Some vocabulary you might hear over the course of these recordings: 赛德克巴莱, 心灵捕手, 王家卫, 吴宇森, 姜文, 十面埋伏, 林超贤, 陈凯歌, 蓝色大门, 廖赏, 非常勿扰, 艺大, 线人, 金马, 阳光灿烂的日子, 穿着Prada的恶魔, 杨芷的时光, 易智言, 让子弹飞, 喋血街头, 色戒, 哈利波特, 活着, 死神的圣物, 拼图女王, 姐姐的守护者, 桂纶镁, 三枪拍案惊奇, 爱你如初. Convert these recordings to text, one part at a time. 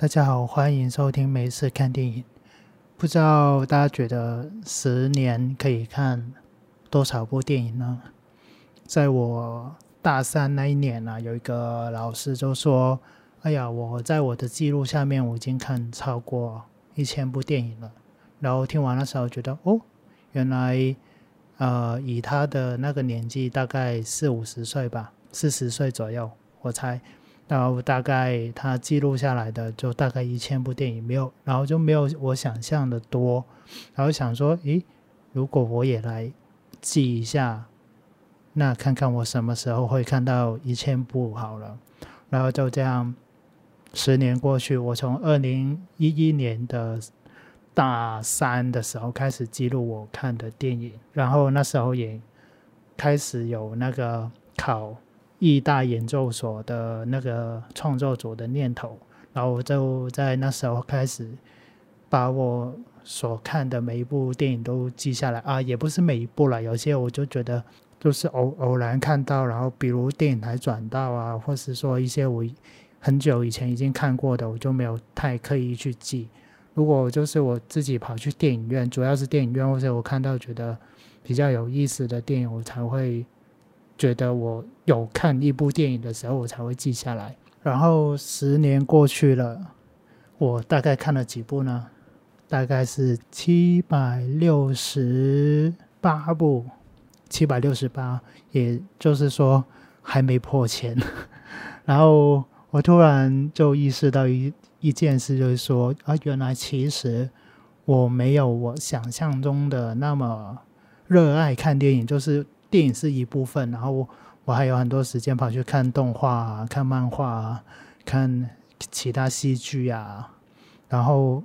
大家好，欢迎收听没事看电影。不知道大家觉得10年可以看多少部电影呢？在我大三那一年啊，有一个老师就说：“哎呀，我在我的记录下面我已经看超过1000部电影了。”然后听完那时候觉得，哦，原来以他的那个年纪，大概40-50岁吧，40岁左右，我猜。然后大概他记录下来的就大概1000部电影，没有，然后就没有我想象的多。然后想说，咦，如果我也来记一下，那看看我什么时候会看到1000部好了。然后就这样，10年过去，我从2011年的大3的时候开始记录我看的电影，然后那时候也开始有那个考艺大研究所的那个创作组的念头，然后我就在那时候开始把我所看的每一部电影都记下来啊，也不是每一部了，有些我就觉得就是偶然看到，然后比如电影台转到啊，或是说一些我很久以前已经看过的，我就没有太刻意去记。如果就是我自己跑去电影院，主要是电影院，或者我看到觉得比较有意思的电影，我才会觉得我有看一部电影的时候我才会记下来。然后10年过去了，我大概看了几部呢？大概是768部，768，也就是说还没破千。然后我突然就意识到一件事，就是说啊，原来其实我没有我想象中的那么热爱看电影，就是电影是一部分，然后我还有很多时间跑去看动画啊，看漫画啊，看其他戏剧啊，然后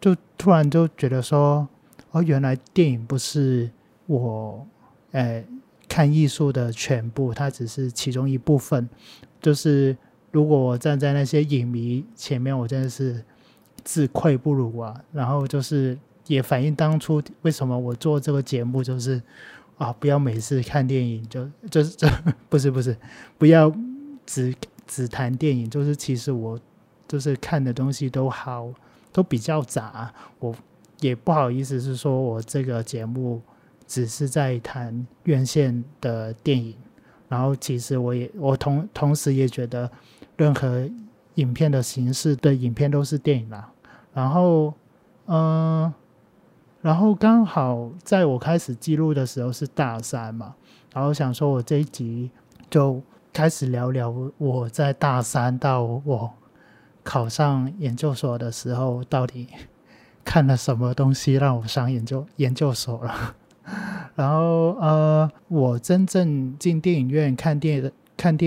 就突然就觉得说，哦，原来电影不是我看艺术的全部，它只是其中一部分。就是如果我站在那些影迷前面，我真的是自愧不如啊。然后就是也反映当初为什么我做这个节目，就是啊，不要每次看电影就是不是，不要只谈电影，就是其实我就是看的东西都比较杂，我也不好意思是说我这个节目只是在谈院线的电影，然后其实我同时也觉得任何影片的形式的影片都是电影啦。然后刚好在我开始记录的时候是大3嘛，然后想说我这一集就开始聊聊我在大3到我考上研究所的时候到底看了什么东西让我上研究所了。然后我真正进电影院看电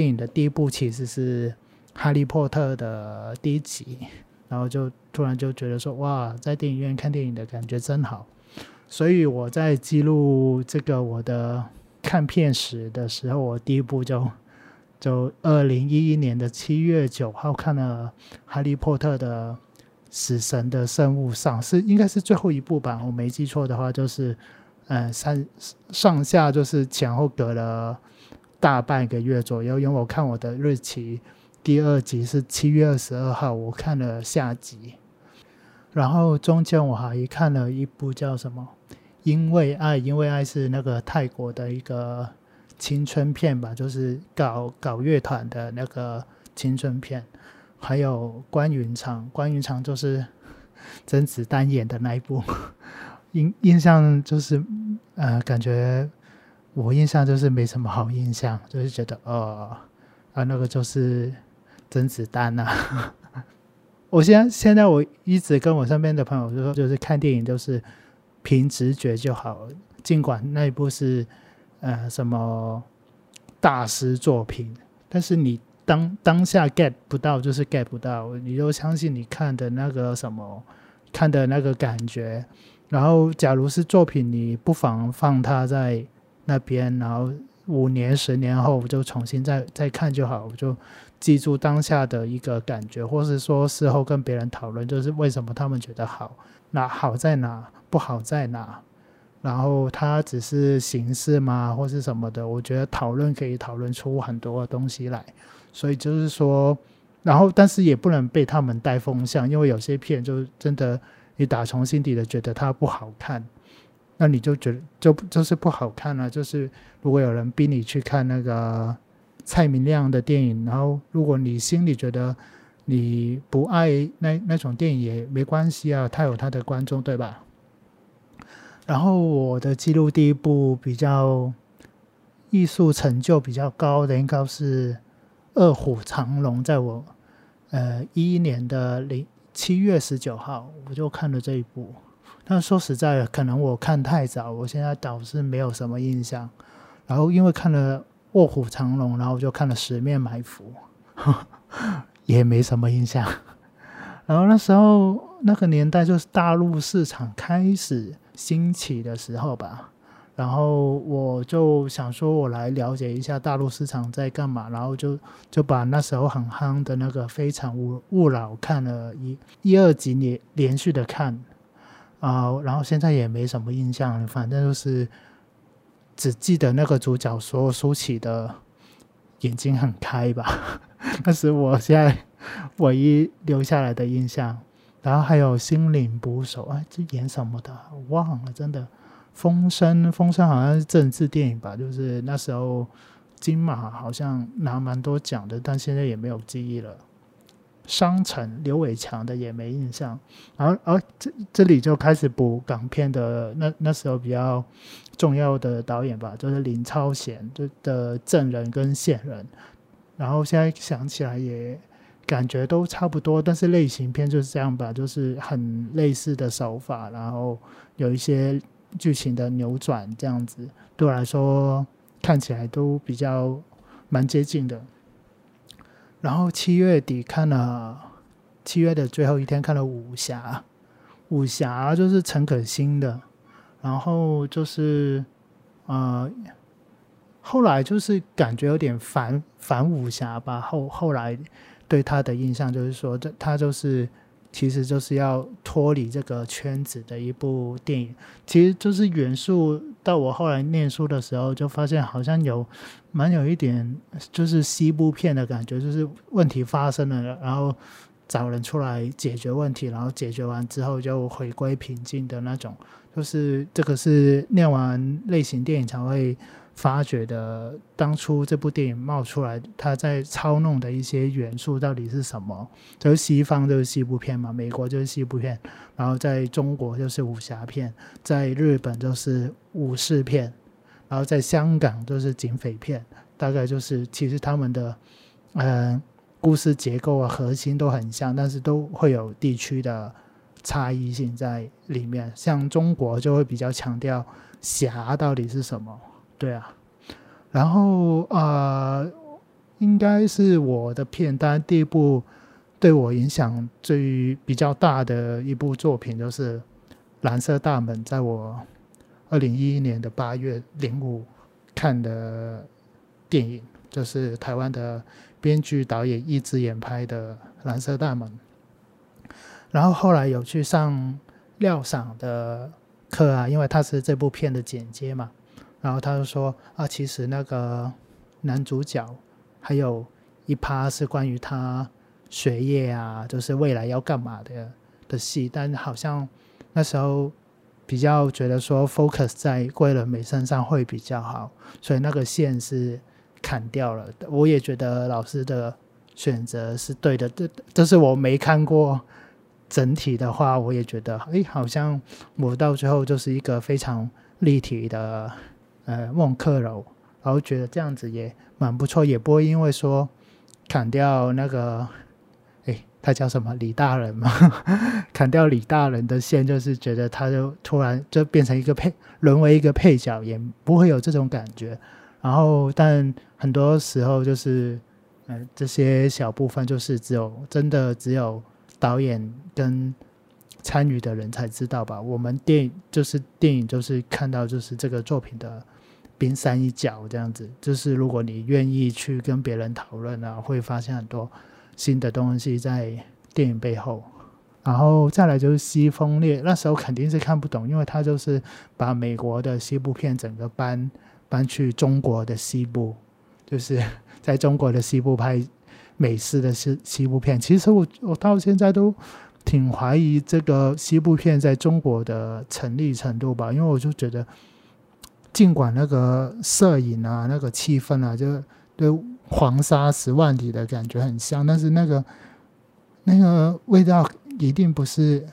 影的第一部其实是《哈利波特》的第1集。然后就突然就觉得说，哇，在电影院看电影的感觉真好。所以我在记录这个我的看片史的时候，我第一部就2011年的7月9号看了《哈利波特》的《死神的圣物》上，应该是最后一部吧，我没记错的话，就是上下就是前后隔了大半个月左右，因为我看我的日期。第2集是7月22号，我看了下集，然后中间我还看了一部叫什么《因为爱》，是那个泰国的一个青春片吧，就是搞乐团的那个青春片，还有关云长就是甄子丹演的那一部，印象就是感觉我印象就是没什么好印象，就是觉得那个就是甄子丹啊。我现在我一直跟我身边的朋友说，就是看电影就是凭直觉就好，尽管那一部是什么大师作品，但是你当下 get 不到就是 get 不到，你就相信你看的那个感觉。然后假如是作品，你不妨放它在那边，然后5年10年后我就重新再看就好，我就记住当下的一个感觉，或是说事后跟别人讨论，就是为什么他们觉得好，那好在哪，不好在哪，然后它只是形式吗或是什么的，我觉得讨论可以讨论出很多的东西来。所以就是说然后但是也不能被他们带风向，因为有些片就真的你打从心底的觉得它不好看，那你就觉得就是不好看了。就是如果有人逼你去看那个蔡明亮的电影，然后如果你心里觉得你不爱 那种电影也没关系啊，他有他的观众，对吧？然后我的记录第一部比较艺术成就比较高的应该是《卧虎藏龙》，在我11年的7月19号我就看了这一部。但说实在可能我看太早，我现在倒是没有什么印象。然后因为看了《卧虎藏龙》，然后我就看了《十面埋伏》也没什么印象。然后那时候那个年代就是大陆市场开始兴起的时候吧，然后我就想说我来了解一下大陆市场在干嘛，然后就把那时候很夯的那个《非常勿扰》看了一二集连续的看然后现在也没什么印象，反正就是只记得那个主角说舒淇的眼睛很开吧那是我现在唯一留下来的印象。然后还有《心灵捕手》这演什么的我忘了，真的。风声好像是政治电影吧，就是那时候金马好像拿蛮多奖的，但现在也没有记忆了。商城刘伟强的也没印象。然后 这里就开始补港片的 那时候比较重要的导演吧，就是林超贤的《证人》跟《线人》，然后现在想起来也感觉都差不多，但是类型片就是这样吧，就是很类似的手法，然后有一些剧情的扭转，这样子对我来说看起来都比较蛮接近的。然后7月的最后一天看了武侠就是陈可辛的，然后就是后来就是感觉有点反武侠吧，后来对他的印象就是说他就是其实就是要脱离这个圈子的一部电影。其实就是元素到我后来念书的时候就发现好像有一点就是西部片的感觉，就是问题发生了然后找人出来解决问题，然后解决完之后就回归平静的那种，就是这个是念完类型电影才会发觉的，当初这部电影冒出来它在操弄的一些元素到底是什么。就是西方就是西部片嘛，美国就是西部片，然后在中国就是武侠片，在日本就是武士片，然后在香港就是警匪片，大概就是其实他们的故事结构啊核心都很像，但是都会有地区的差异性在里面。像中国就会比较强调侠到底是什么，对啊。然后应该是我的片单第一部对我影响最比较大的一部作品就是《蓝色大门》，在我2011年的8月05看的电影，就是台湾的编剧导演易智言拍的《蓝色大门》。然后后来有去上廖赏的课啊，因为他是这部片的剪接嘛，然后他就说其实那个男主角还有一趴是关于他学业啊，就是未来要干嘛的戏，但好像那时候比较觉得说 focus 在桂纶镁身上会比较好，所以那个线是砍掉了。我也觉得老师的选择是对的，就是我没看过整体的话，我也觉得好像我到最后就是一个非常立体的孟克柔，然后觉得这样子也蛮不错，也不会因为说砍掉那个他叫什么李大人嘛砍掉李大人的线，就是觉得他就突然就变成一个沦为一个配角，也不会有这种感觉。然后但很多时候就是这些小部分就是只有导演跟参与的人才知道吧。我们电影就是看到就是这个作品的冰山一角这样子，就是如果你愿意去跟别人讨论啊，会发现很多新的东西在电影背后。然后再来就是《西风烈》，那时候肯定是看不懂，因为他就是把美国的西部片整个搬去中国的西部，就是在中国的西部拍美式的西部片。其实我到现在都挺怀疑这个西部片在中国的成立程度吧，因为我就觉得尽管那个摄影啊，那个气氛啊，就对黄沙十万里的感觉很像，但是那个味道一定不是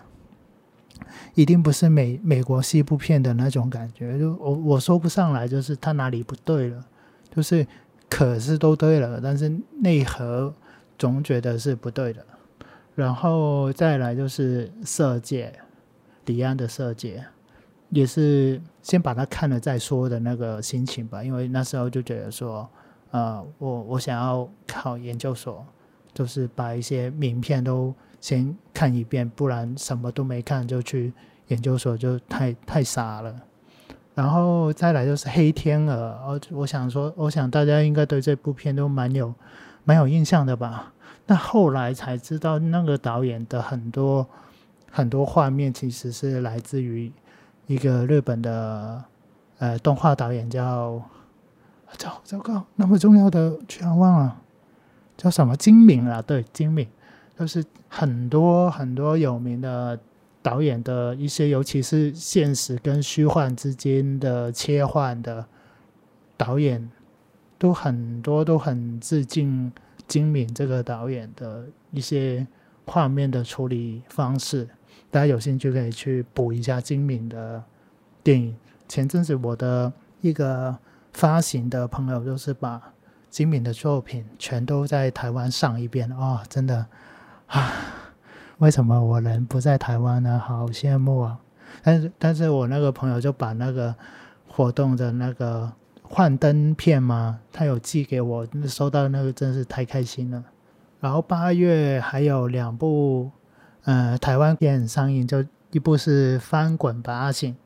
美国西部片的那种感觉，就我说不上来，就是它哪里不对了，就是可是都对了，但是内核总觉得是不对的。然后再来就是色戒，李安的色戒也是先把它看了再说的那个心情吧，因为那时候就觉得说我想要考研究所，就是把一些名片都先看一遍，不然什么都没看就去研究所就太傻了。然后再来就是黑天鹅，我想大家应该对这部片都蛮有印象的吧。那后来才知道那个导演的很多画面其实是来自于一个日本的动画导演叫那么重要的居然忘了叫什么，今敏啦，对，今敏，就是很多很多有名的导演的一些，尤其是现实跟虚幻之间的切换的导演，都很多都很致敬今敏这个导演的一些画面的处理方式。大家有兴趣可以去补一下今敏的电影。前阵子我的一个发行的朋友就是把今敏的作品全都在台湾上一遍，哦，真的啊，为什么我人不在台湾呢？好羡慕啊！但是我那个朋友就把那个活动的那个幻灯片嘛，他有寄给我，收到那个真是太开心了。然后8月还有两部台湾片上映，就一部是《翻滚吧，阿信》。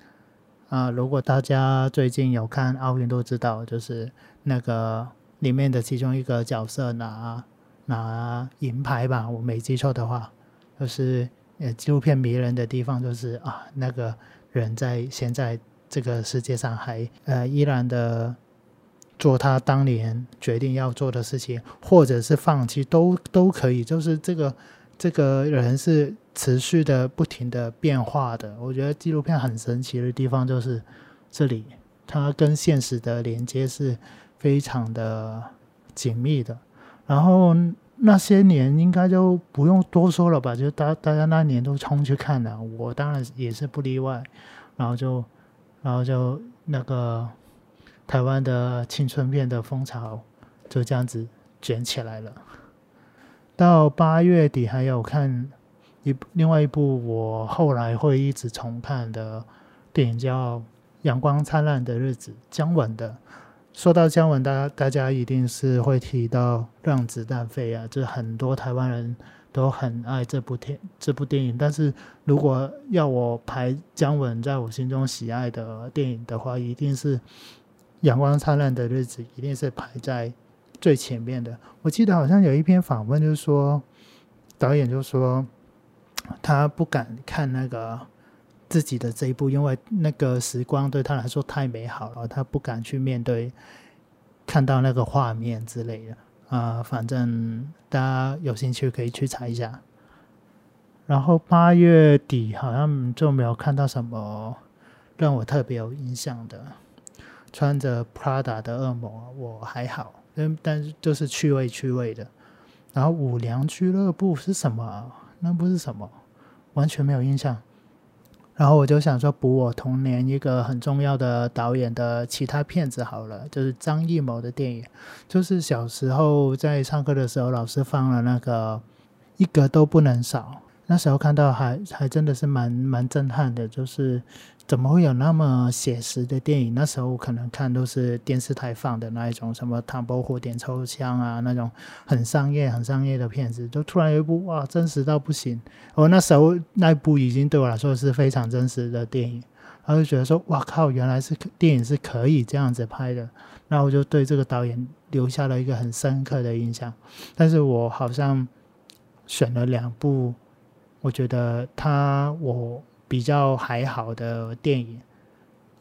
如果大家最近有看奥运都知道，就是那个里面的其中一个角色拿银牌吧，我没记错的话，就是纪录片迷人的地方就是那个人在现在这个世界上还依然的做他当年决定要做的事情，或者是放弃都可以，就是这个人是持续的不停的变化的。我觉得纪录片很神奇的地方就是这里，它跟现实的连接是非常的紧密的。然后那些年应该就不用多说了吧，就大家那年都冲去看了，我当然也是不例外。然后就那个台湾的青春片的风潮就这样子卷起来了。到8月底还有看另外一部我后来会一直重看的电影叫《阳光灿烂的日子》，姜文的。说到姜文，大家一定是会提到让子弹飞啊，这很多台湾人都很爱这部电影。但是如果要我排姜文在我心中喜爱的电影的话，一定是《阳光灿烂的日子》，一定是排在最前面的。我记得好像有一篇访问就是说，导演就说他不敢看那个自己的这一部，因为那个时光对他来说太美好了，他不敢去面对看到那个画面之类的。反正大家有兴趣可以去查一下。然后8月底好像就没有看到什么让我特别有印象的。穿着 Prada 的恶魔我还好，但就是趣味的。然后五粮俱乐部是什么？那不是什么，完全没有印象。然后我就想说补我童年一个很重要的导演的其他片子好了，就是张艺谋的电影。就是小时候在上课的时候，老师放了那个一格都不能少，那时候看到还真的是蛮震撼的，就是怎么会有那么写实的电影。那时候可能看都是电视台放的那一种什么唐伯虎点秋香啊，那种很商业的片子，就突然有一部哇真实到不行。那时候那部已经对我来说是非常真实的电影，然后就觉得说哇靠，原来是电影是可以这样子拍的。那我就对这个导演留下了一个很深刻的印象。但是我好像选了两部我觉得我比较还好的电影，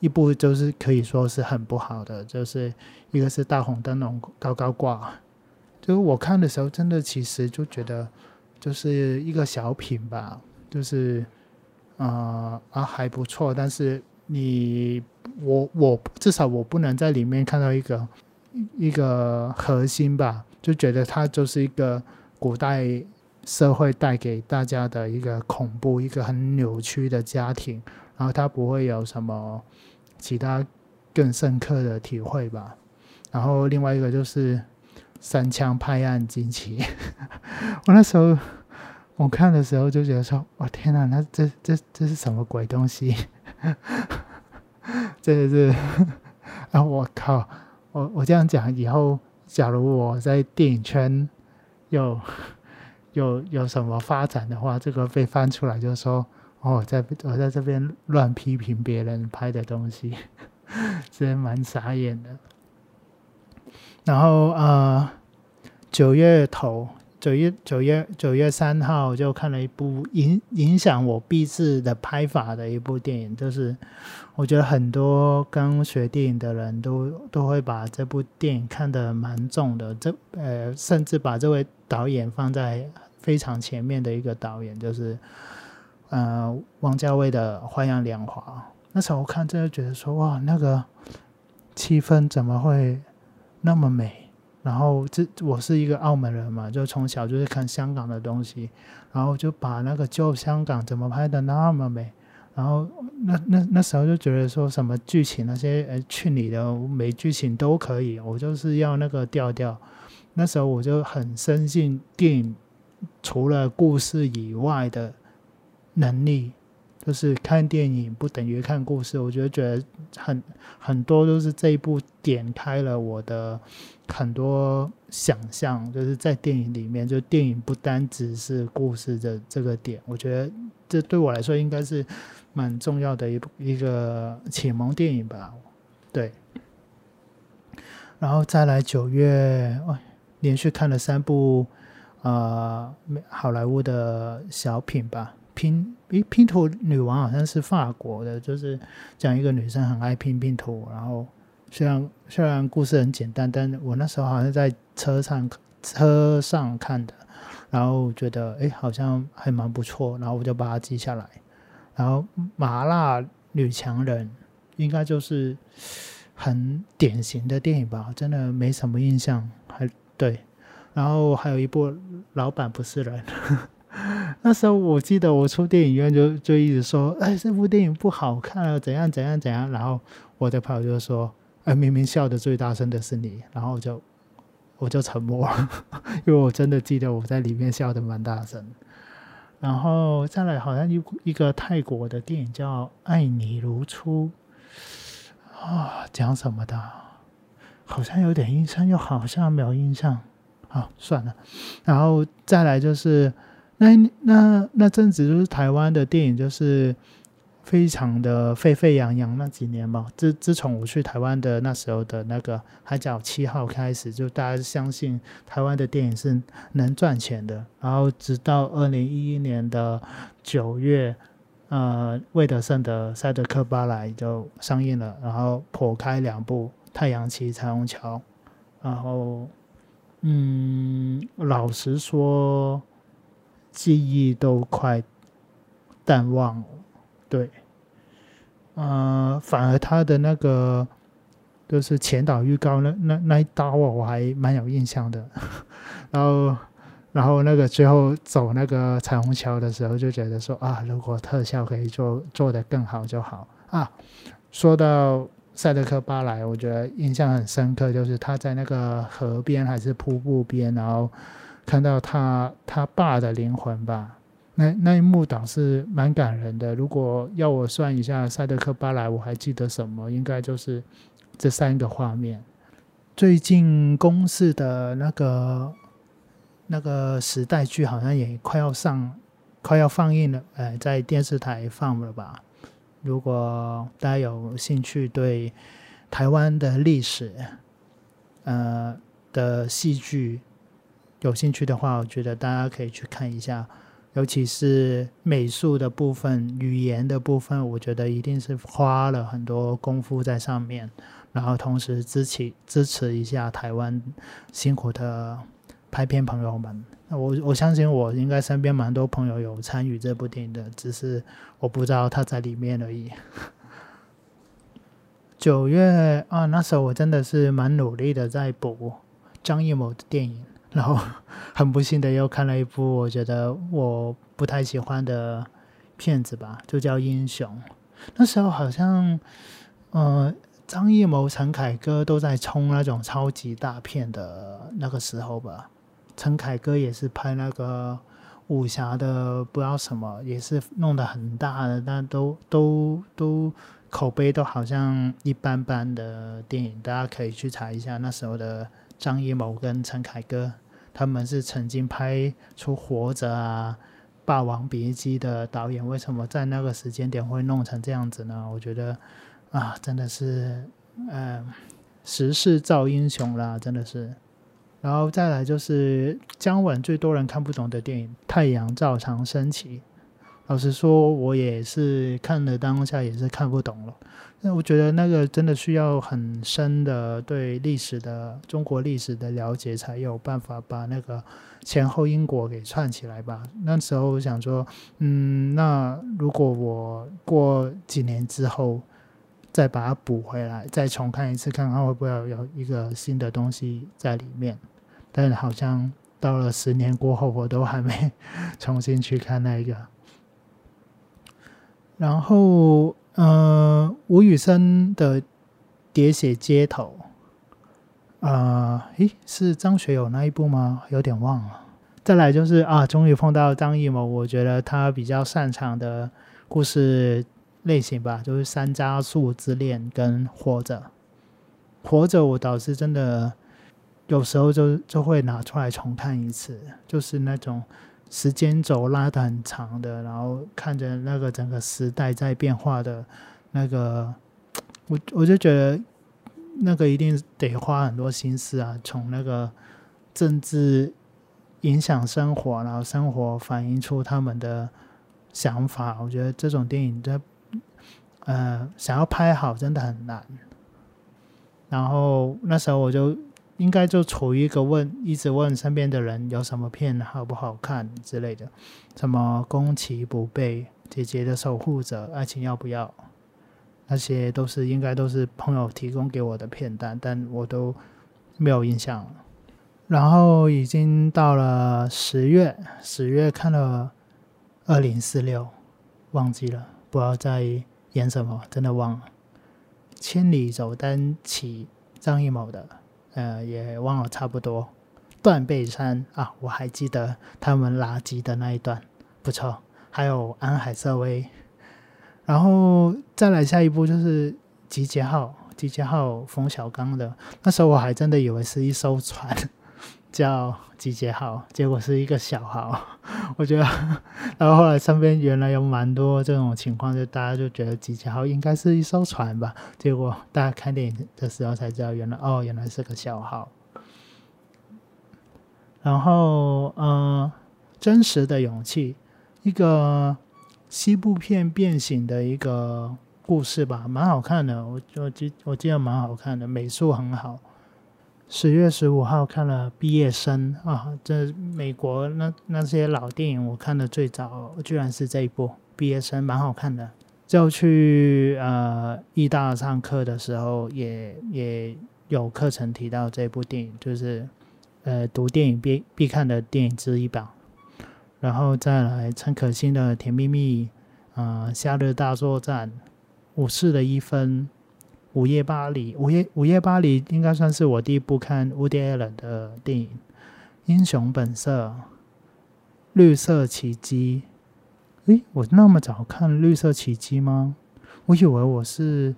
一部就是可以说是很不好的，就是一个是大红灯笼高高挂，就是我看的时候真的其实就觉得就是一个小品吧，就是还不错，但是我至少我不能在里面看到一个核心吧，就觉得它就是一个古代社会带给大家的一个恐怖，一个很扭曲的家庭，然后它不会有什么其他更深刻的体会吧。然后另外一个就是三枪拍案惊奇我那时候我看的时候就觉得说，我天哪，那这是什么鬼东西真的是啊，我靠，我这样讲以后假如我在电影圈有什么发展的话，这个被翻出来就说我在这边乱批评别人拍的东西真的蛮傻眼的。然后9月3号我就看了一部影响我毕制的拍法的一部电影，就是我觉得很多刚学电影的人都会把这部电影看得蛮重的，甚至把这位导演放在非常前面的一个导演，就是王家卫的《花样年华》。那时候我看这就觉得说，哇，那个气氛怎么会那么美。然后我是一个澳门人嘛，就从小就是看香港的东西，然后就把那个旧香港怎么拍的那么美，然后那时候就觉得说什么剧情那些去你的美剧情都可以，我就是要那个调调。那时候我就很深信电影除了故事以外的能力，就是看电影不等于看故事。我就觉得很多都是这一部点开了我的很多想象，就是在电影里面，就电影不单只是故事的这个点，我觉得这对我来说应该是蛮重要的一个启蒙电影吧。对，然后再来9月，连续看了3部好莱坞的小品吧。拼图女王好像是法国的，就是讲一个女生很爱拼图，然后虽然故事很简单，但我那时候好像在车上看的，然后觉得好像还蛮不错，然后我就把它记下来。然后麻辣女强人应该就是很典型的电影吧，真的没什么印象。还对，然后还有一部老板不是人那时候我记得我出电影院就一直说，这部电影不好看了，怎样怎样怎样。然后我的朋友就说，明明笑得最大声的是你。然后我就沉默了因为我真的记得我在里面笑得蛮大声。然后再来好像一个泰国的电影叫《爱你如初》讲什么的，好像有点印象又好像没有印象，算了。然后再来就是那阵子就是台湾的电影就是非常的沸沸扬扬那几年嘛，自从我去台湾的那时候的那个海角7号开始，就大家相信台湾的电影是能赚钱的。然后直到2011年的9月，魏德圣的《赛德克巴莱》就上映了，然后破开2部《太阳旗》《彩虹桥》。然后老实说记忆都快淡忘了。对，反而他的那个就是前导预告那一刀我还蛮有印象的然后那个最后走那个彩虹桥的时候就觉得说，如果特效可以做得更好就好啊。说到赛德克巴莱，我觉得印象很深刻，就是他在那个河边还是瀑布边，然后看到他爸的灵魂吧，那一幕倒是蛮感人的。如果要我算一下赛德克巴莱我还记得什么，应该就是这3个画面。最近公视的那个时代剧好像也快要放映了，在电视台放了吧。如果大家有兴趣对台湾的历史的戏剧有兴趣的话，我觉得大家可以去看一下，尤其是美术的部分、语言的部分，我觉得一定是花了很多功夫在上面。然后同时支持一下台湾辛苦的拍片朋友们，我相信我应该身边蛮多朋友有参与这部电影的，只是我不知道他在里面而已。9月啊，那时候我真的是蛮努力的在补张艺谋的电影，然后很不幸的又看了一部我觉得我不太喜欢的片子吧，就叫《英雄》。那时候好像张艺谋、陈凯歌都在冲那种超级大片的那个时候吧。陈凯歌也是拍那个武侠的不知道什么，也是弄得很大的，但都口碑都好像一般般的电影。大家可以去查一下那时候的张艺谋跟陈凯歌，他们是曾经拍出《活着》啊、《霸王别姬》的导演，为什么在那个时间点会弄成这样子呢？我觉得啊，真的是时势造英雄啦，真的是。然后再来就是姜文最多人看不懂的电影《太阳照常升起》，老实说我也是看了当下也是看不懂了。那我觉得那个真的需要很深的对历史的中国历史的了解，才有办法把那个前后因果给串起来吧。那时候我想说那如果我过几年之后再把它补回来，再重看一次，看看会不会有一个新的东西在里面。但好像到了10年过后，我都还没重新去看那个。然后吴宇森的《喋血街头》是张学友那一部吗？有点忘了。再来就是终于碰到张艺谋，我觉得他比较擅长的故事类型吧，就是《山楂树之恋》跟《活着》。《活着》我倒是真的有时候就会拿出来重看一次，就是那种时间轴拉得很长的，然后看着那个整个时代在变化的那个，我就觉得那个一定得花很多心思啊，从那个政治影响生活，然后生活反映出他们的想法。我觉得这种电影在想要拍好真的很难。然后那时候我就应该就处于一直问身边的人有什么片好不好看之类的，什么《攻其不备》、《姐姐的守护者》、《爱情要不要》，那些都是应该都是朋友提供给我的片单，但我都没有印象了。然后已经到了10月看了2046，忘记了，不知道在演什么，真的忘了。千里走单骑，张艺谋的，也忘了差不多。断背山啊，我还记得他们拉鸡的那一段，不错。还有安海瑟薇，然后再来下一部就是集结号，冯小刚的。那时候我还真的以为是一艘船叫集结号，结果是一个小号。我觉得，然后后来身边原来有蛮多这种情况，就大家就觉得集结号应该是一艘船吧，结果大家看电影的时候才知道原来是个小号。然后真实的勇气，一个西部片变形的一个故事吧，蛮好看的，我记得蛮好看的，美术很好。10月15号看了《毕业生》啊，这美国那些老电影我看的最早，居然是这一部《毕业生》，蛮好看的。就去艺大上课的时候，也有课程提到这部电影，就是读电影必看的电影之一吧。然后再来陈可辛的《甜蜜蜜》、夏日大作战》、《武士的一分》、午夜巴黎应该算是我第一部看 Woody Allen 的电影。英雄本色、绿色奇迹，我那么早看绿色奇迹吗？我以为我是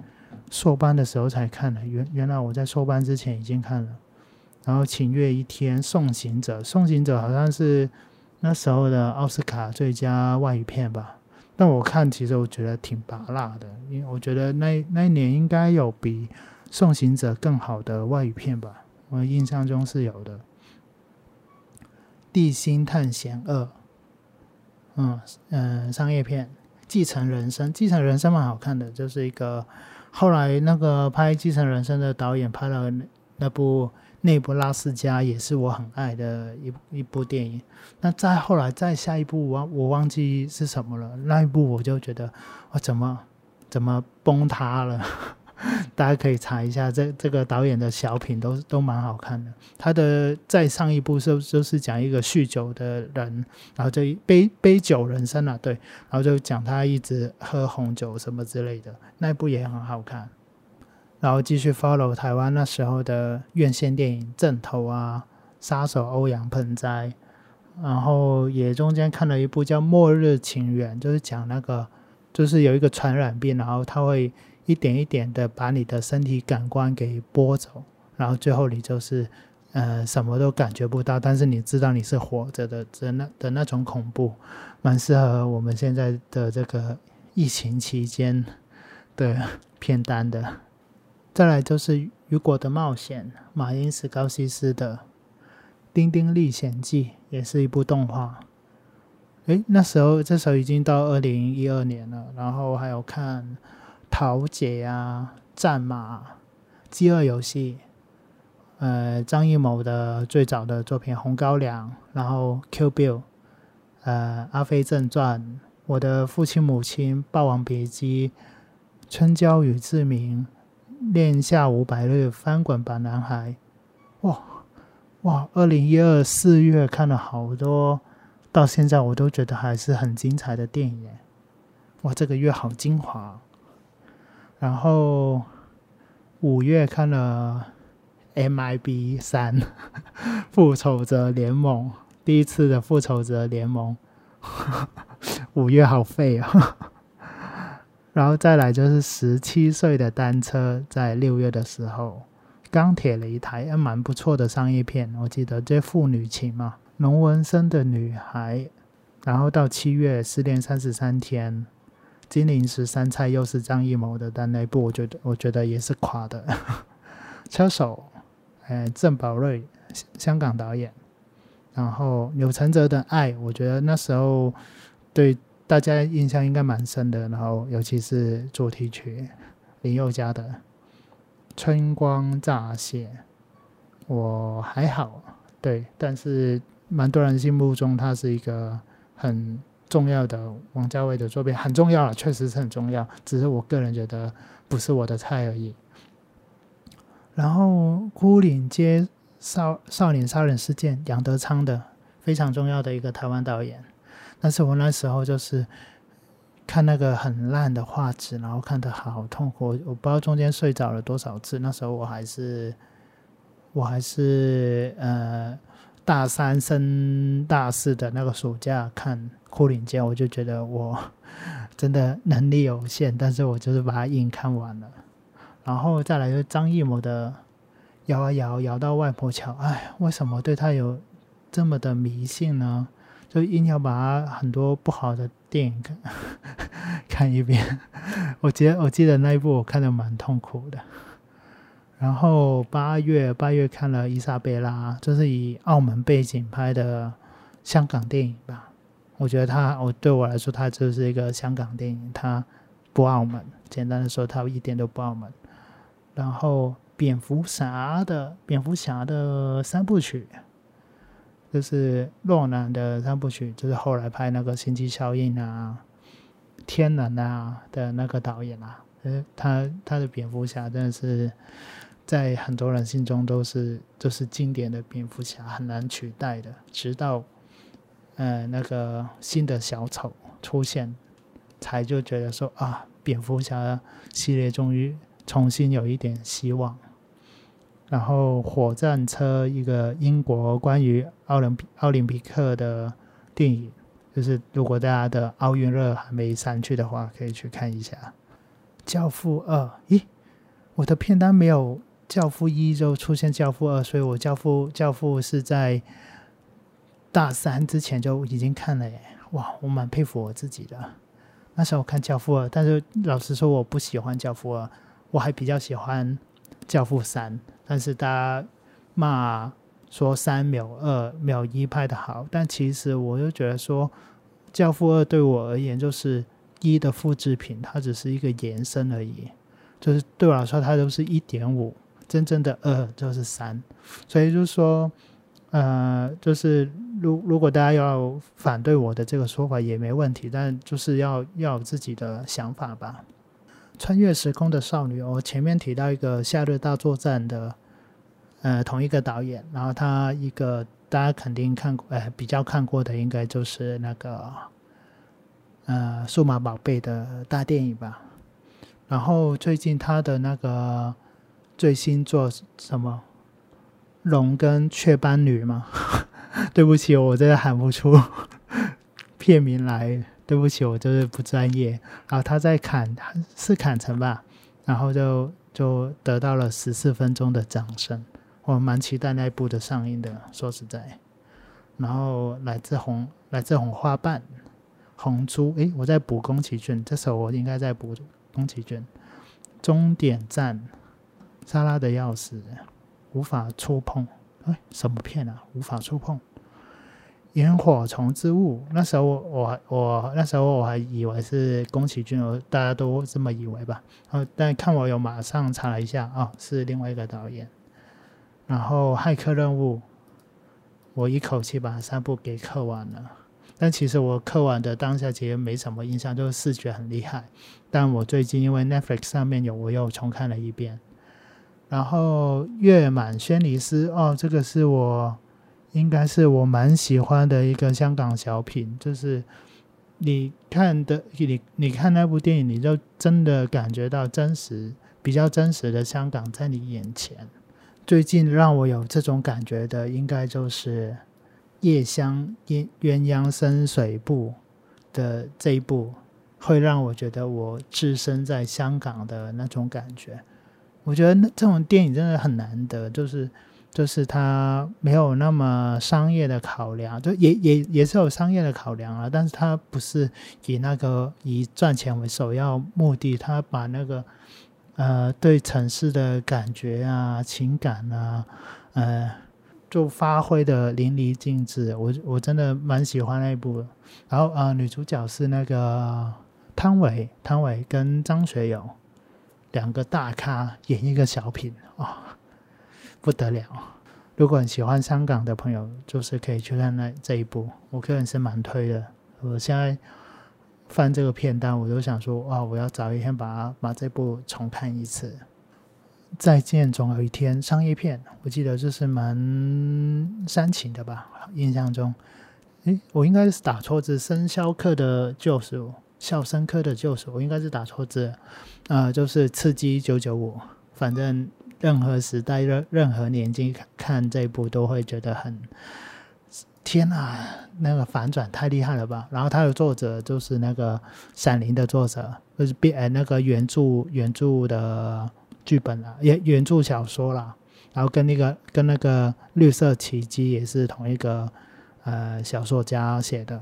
硕班的时候才看的，原来我在硕班之前已经看了。然后请阅一天、送行者好像是那时候的奥斯卡最佳外语片吧。但我看其实我觉得挺拔辣的，因为我觉得那一年应该有比送行者更好的外语片吧，我印象中是有的。地心探险2，商业片。继承人生蛮好看的，就是一个后来那个拍继承人生的导演拍了那部《内布拉斯加》也是我很爱的一部电影。那再后来再下一部我忘记是什么了，那一部我就觉得我怎么崩塌了。大家可以查一下这个导演的小品都蛮好看的。他的再上一部就是讲一个酗酒的人，然后就杯酒人生啊，对，然后就讲他一直喝红酒什么之类的，那一部也很好看。然后继续 follow 台湾那时候的院线电影正头啊，杀手欧阳盆栽，然后也中间看了一部叫《末日情缘》，就是讲那个就是有一个传染病，然后他会一点一点的把你的身体感官给剥走，然后最后你就是什么都感觉不到，但是你知道你是活着的那种恐怖，蛮适合我们现在的这个疫情期间的片单的。再来就是雨果的冒险，马因斯高西斯的《丁丁历险记》也是一部动画。这时候已经到2012年了，然后还有看桃姐啊，战马，饥饿游戏，张艺谋的最早的作品《红高粱》，然后 Kill Bill， 阿飞正传，我的父亲母亲，霸王别姬，春娇与志明，恋夏500日，翻滚吧男孩。哇 ,2012 4月看了好多，到现在我都觉得还是很精彩的电影耶。哇，这个月好精华。然后5月看了 MIB3 复仇者联盟，第一次的复仇者联盟5月好废哦。然后再来就是17岁的单车，在6月的时候，钢铁擂台蛮不错的商业片，我记得这父女情嘛，龙纹身的女孩。然后到7月失恋33天，金陵十三钗又是张艺谋的，但那一部我觉得也是垮的。车手，郑宝瑞，香港导演。然后钮承泽的《爱》，我觉得那时候对大家印象应该蛮深的，然后尤其是主题曲林宥嘉的《春光乍泄》，我还好，对，但是蛮多人心目中它是一个很重要的王家卫的作品，很重要了，确实是很重要，只是我个人觉得不是我的菜而已。然后牯岭街少年杀人事件，杨德昌的，非常重要的一个台湾导演，但是我那时候就是看那个很烂的画质，然后看得好痛苦，我不知道中间睡着了多少次，那时候我还是大三升大四的那个暑假看牯岭街，我就觉得我真的能力有限，但是我就是把它硬看完了。然后再来就是张艺谋的《摇啊摇，摇到外婆桥》，为什么对他有这么的迷信呢？就硬要把他很多不好的电影 看一遍。我记得那一部我看得蛮痛苦的。然后八月看了《伊莎贝拉》，就是以澳门背景拍的香港电影吧。我觉得对我来说，它就是一个香港电影，它不澳门。简单的说，它一点都不澳门。然后蝙蝠侠的三部曲，就是诺兰的三部曲，就是后来拍那个《星际效应》啊、天能啊的那个导演啊。他的蝙蝠侠真的是在很多人心中都是经典的蝙蝠侠，很难取代的。直到那个新的小丑出现，才就觉得说啊，蝙蝠侠系列终于重新有一点希望。然后火战车，一个英国关于奥林匹克的电影，就是如果大家的奥运热还没散去的话，可以去看一下。教父2，咦，我的片单没有教父1，就出现教父2，所以我教父是在大三之前就已经看了耶。哇，我蛮佩服我自己的，那时候我看教父2，但是老实说我不喜欢教父2，我还比较喜欢教父3，但是大家骂说3秒2秒1拍的好，但其实我就觉得说教父2对我而言就是1的复制品，它只是一个延伸而已，就是对我来说它都是 1.5，真正的二就是三。所以就是说就是如果大家要反对我的这个说法也没问题，但就是要有自己的想法吧。穿越时空的少女，我前面提到一个夏日大作战的同一个导演，然后他一个大家肯定看过比较看过的应该就是那个数码宝贝的大电影吧。然后最近他的那个最新作什么龙跟雀斑女吗对不起我真的喊不出片名来，对不起我就是不专业。然后他在坎城吧，然后就得到了14分钟的掌声，我蛮期待那一部的上映的，说实在。然后来自红花瓣红猪，我在补宫崎骏，这首我应该在补宫崎骏。终点站莎拉的钥匙，无法触碰，什么片啊？无法触碰。萤火虫之墓，那时候我还以为是宫崎骏，大家都这么以为吧。但看我有马上查了一下，是另外一个导演。然后骇客任务，我一口气把三部给刻完了。但其实我刻完的当下其实没什么印象，就是视觉很厉害。但我最近因为 Netflix 上面有，我又重看了一遍。然后月满轩尼诗，这个是我应该是我蛮喜欢的一个香港小品，就是你看那部电影，你就真的感觉到真实，比较真实的香港在你眼前。最近让我有这种感觉的应该就是夜香鸳鸯深水埗的这一部，会让我觉得我置身在香港的那种感觉。我觉得这种电影真的很难得，就是它没有那么商业的考量，就也是有商业的考量啊，但是它不是以赚钱为首要目的，它把那个对城市的感觉啊、情感啊，就发挥的淋漓尽致。我真的蛮喜欢那一部。然后女主角是那个汤唯跟张学友两个大咖演一个小品不得了！如果你喜欢香港的朋友，就是可以去看这一部，我个人是蛮推的。我现在翻这个片单，我就想说，我要早一天把这部重看一次。再见，总有一天，商业片，我记得就是蛮煽情的吧，印象中。我应该是打错字，《生肖克的救赎》，《肖申克的救赎》，我应该是打错字，就是刺激995，反正。任何时代任何年纪看这一部都会觉得很天啊，那个反转太厉害了吧。然后他的作者就是那个闪灵的作者，就是那个原著的剧本啦，原著小说啦，然后跟那个绿色奇迹也是同一个小说家写的。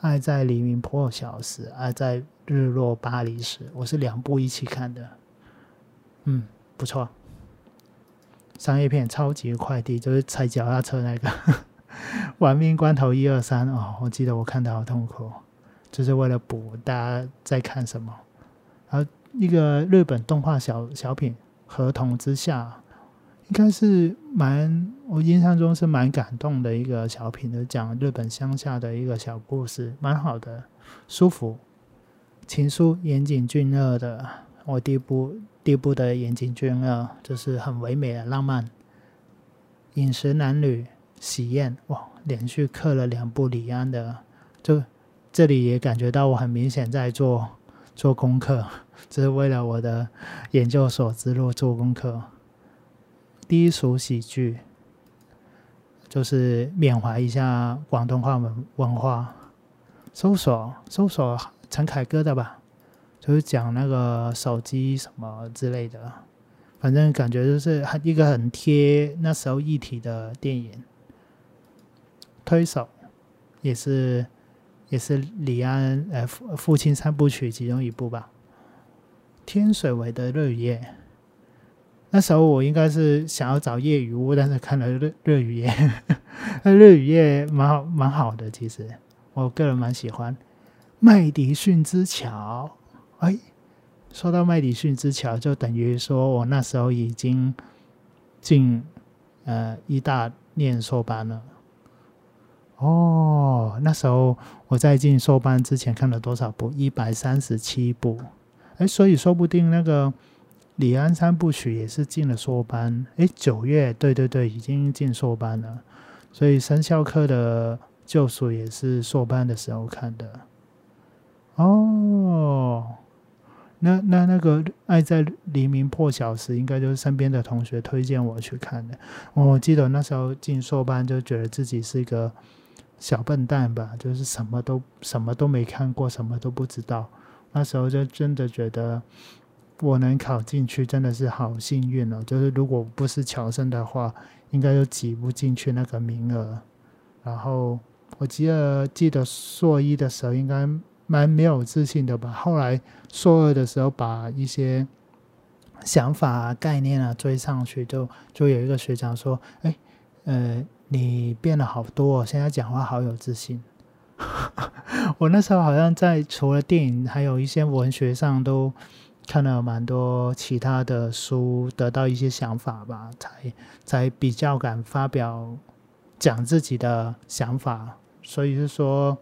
爱在黎明破晓时，爱在日落巴黎时，我是两部一起看的。不错。商业片超级快递，就是踩脚踏车那个玩命关头123，我记得我看得好痛苦，就是为了补大家在看什么。然后一个日本动画小品合同之下，应该是我印象中是蛮感动的一个小品，就是讲日本乡下的一个小故事，蛮好的，舒服。情书岩井俊二的，我第一部的岩井俊二就是很唯美的浪漫。饮食男女喜宴，连续刻了2部李安的，就这里也感觉到我很明显在做功课，这是为了我的研究所之路做功课。低俗喜剧就是缅怀一下广东话文化。搜索陈凯歌的吧，就是讲那个手机什么之类的，反正感觉就是一个很贴那时候议题的电影。推手也是李安父亲3部曲其中一部吧。天水围的日夜，那时候我应该是想要找夜雨屋，但是看了日与夜日与夜蛮好的，其实我个人蛮喜欢。麦迪逊之桥，说到麦迪逊之桥，就等于说我那时候已经进医大念硕班了。哦，那时候我在进硕班之前看了多少部？137部。哎，所以说不定那个李安三部曲也是进了硕班。哎，9月，对对对，已经进硕班了。所以生肖课的救赎也是硕班的时候看的。哦。那个爱在黎明破晓时，应该就是身边的同学推荐我去看的。我记得那时候进硕班就觉得自己是一个小笨蛋吧，就是什么都没看过，什么都不知道。那时候就真的觉得我能考进去真的是好幸运哦，就是如果不是乔生的话，应该就挤不进去那个名额。然后我记得硕一的时候应该蛮没有自信的吧，后来硕二的时候把一些想法啊、概念啊追上去，就有一个学长说：“哎，你变了好多哦，现在讲话好有自信。”我那时候好像在除了电影，还有一些文学上都看了蛮多其他的书，得到一些想法吧，才比较敢发表讲自己的想法。所以是说，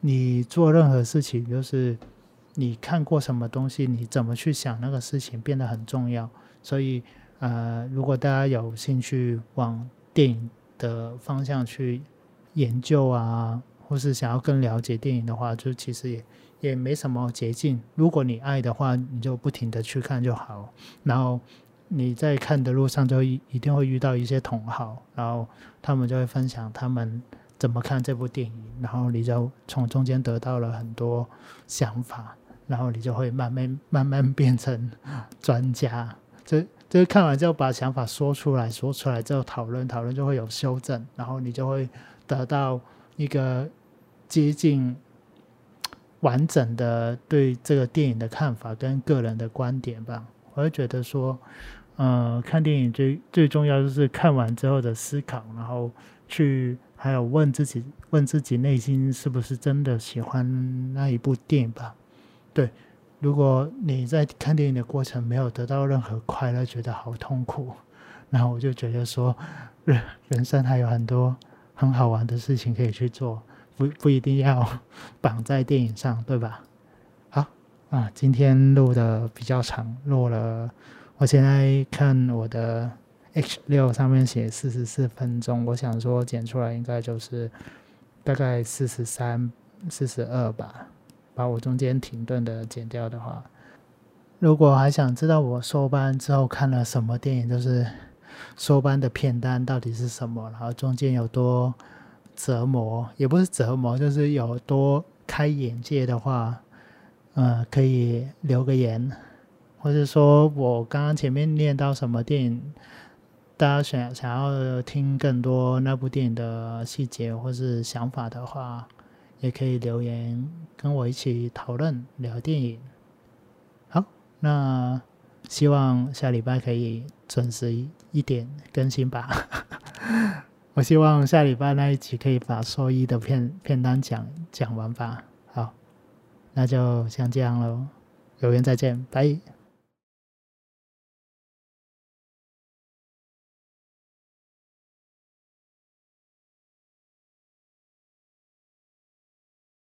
你做任何事情，就是你看过什么东西，你怎么去想那个事情变得很重要。所以如果大家有兴趣往电影的方向去研究啊，或是想要更了解电影的话，就其实也没什么捷径。如果你爱的话，你就不停的去看就好，然后你在看的路上就一定会遇到一些同好，然后他们就会分享他们怎么看这部电影，然后你就从中间得到了很多想法，然后你就会慢慢变成专家。就是看完之后把想法说出来之后讨论就会有修正，然后你就会得到一个接近完整的对这个电影的看法跟个人的观点吧。我会觉得说，看电影最重要就是看完之后的思考，然后去还有问自己内心是不是真的喜欢那一部电影吧。对，如果你在看电影的过程没有得到任何快乐，觉得好痛苦，然后我就觉得说，人生还有很多很好玩的事情可以去做，不一定要绑在电影上，对吧？好啊，今天录的比较长，录了，我现在看我的H6 上面写44分钟，我想说剪出来应该就是大概43、42吧，把我中间停顿的剪掉的话。如果还想知道我硕班之后看了什么电影，就是硕班的片单到底是什么，然后中间有多折磨，也不是折磨，就是有多开眼界的话，可以留个言，或是说我刚刚前面念到什么电影，大家想要听更多那部电影的细节或是想法的话，也可以留言跟我一起讨论聊电影。好，那希望下礼拜可以准时一点更新吧。我希望下礼拜那一集可以把兽医的片单讲完吧。好，那就像这样咯，有缘再见，拜。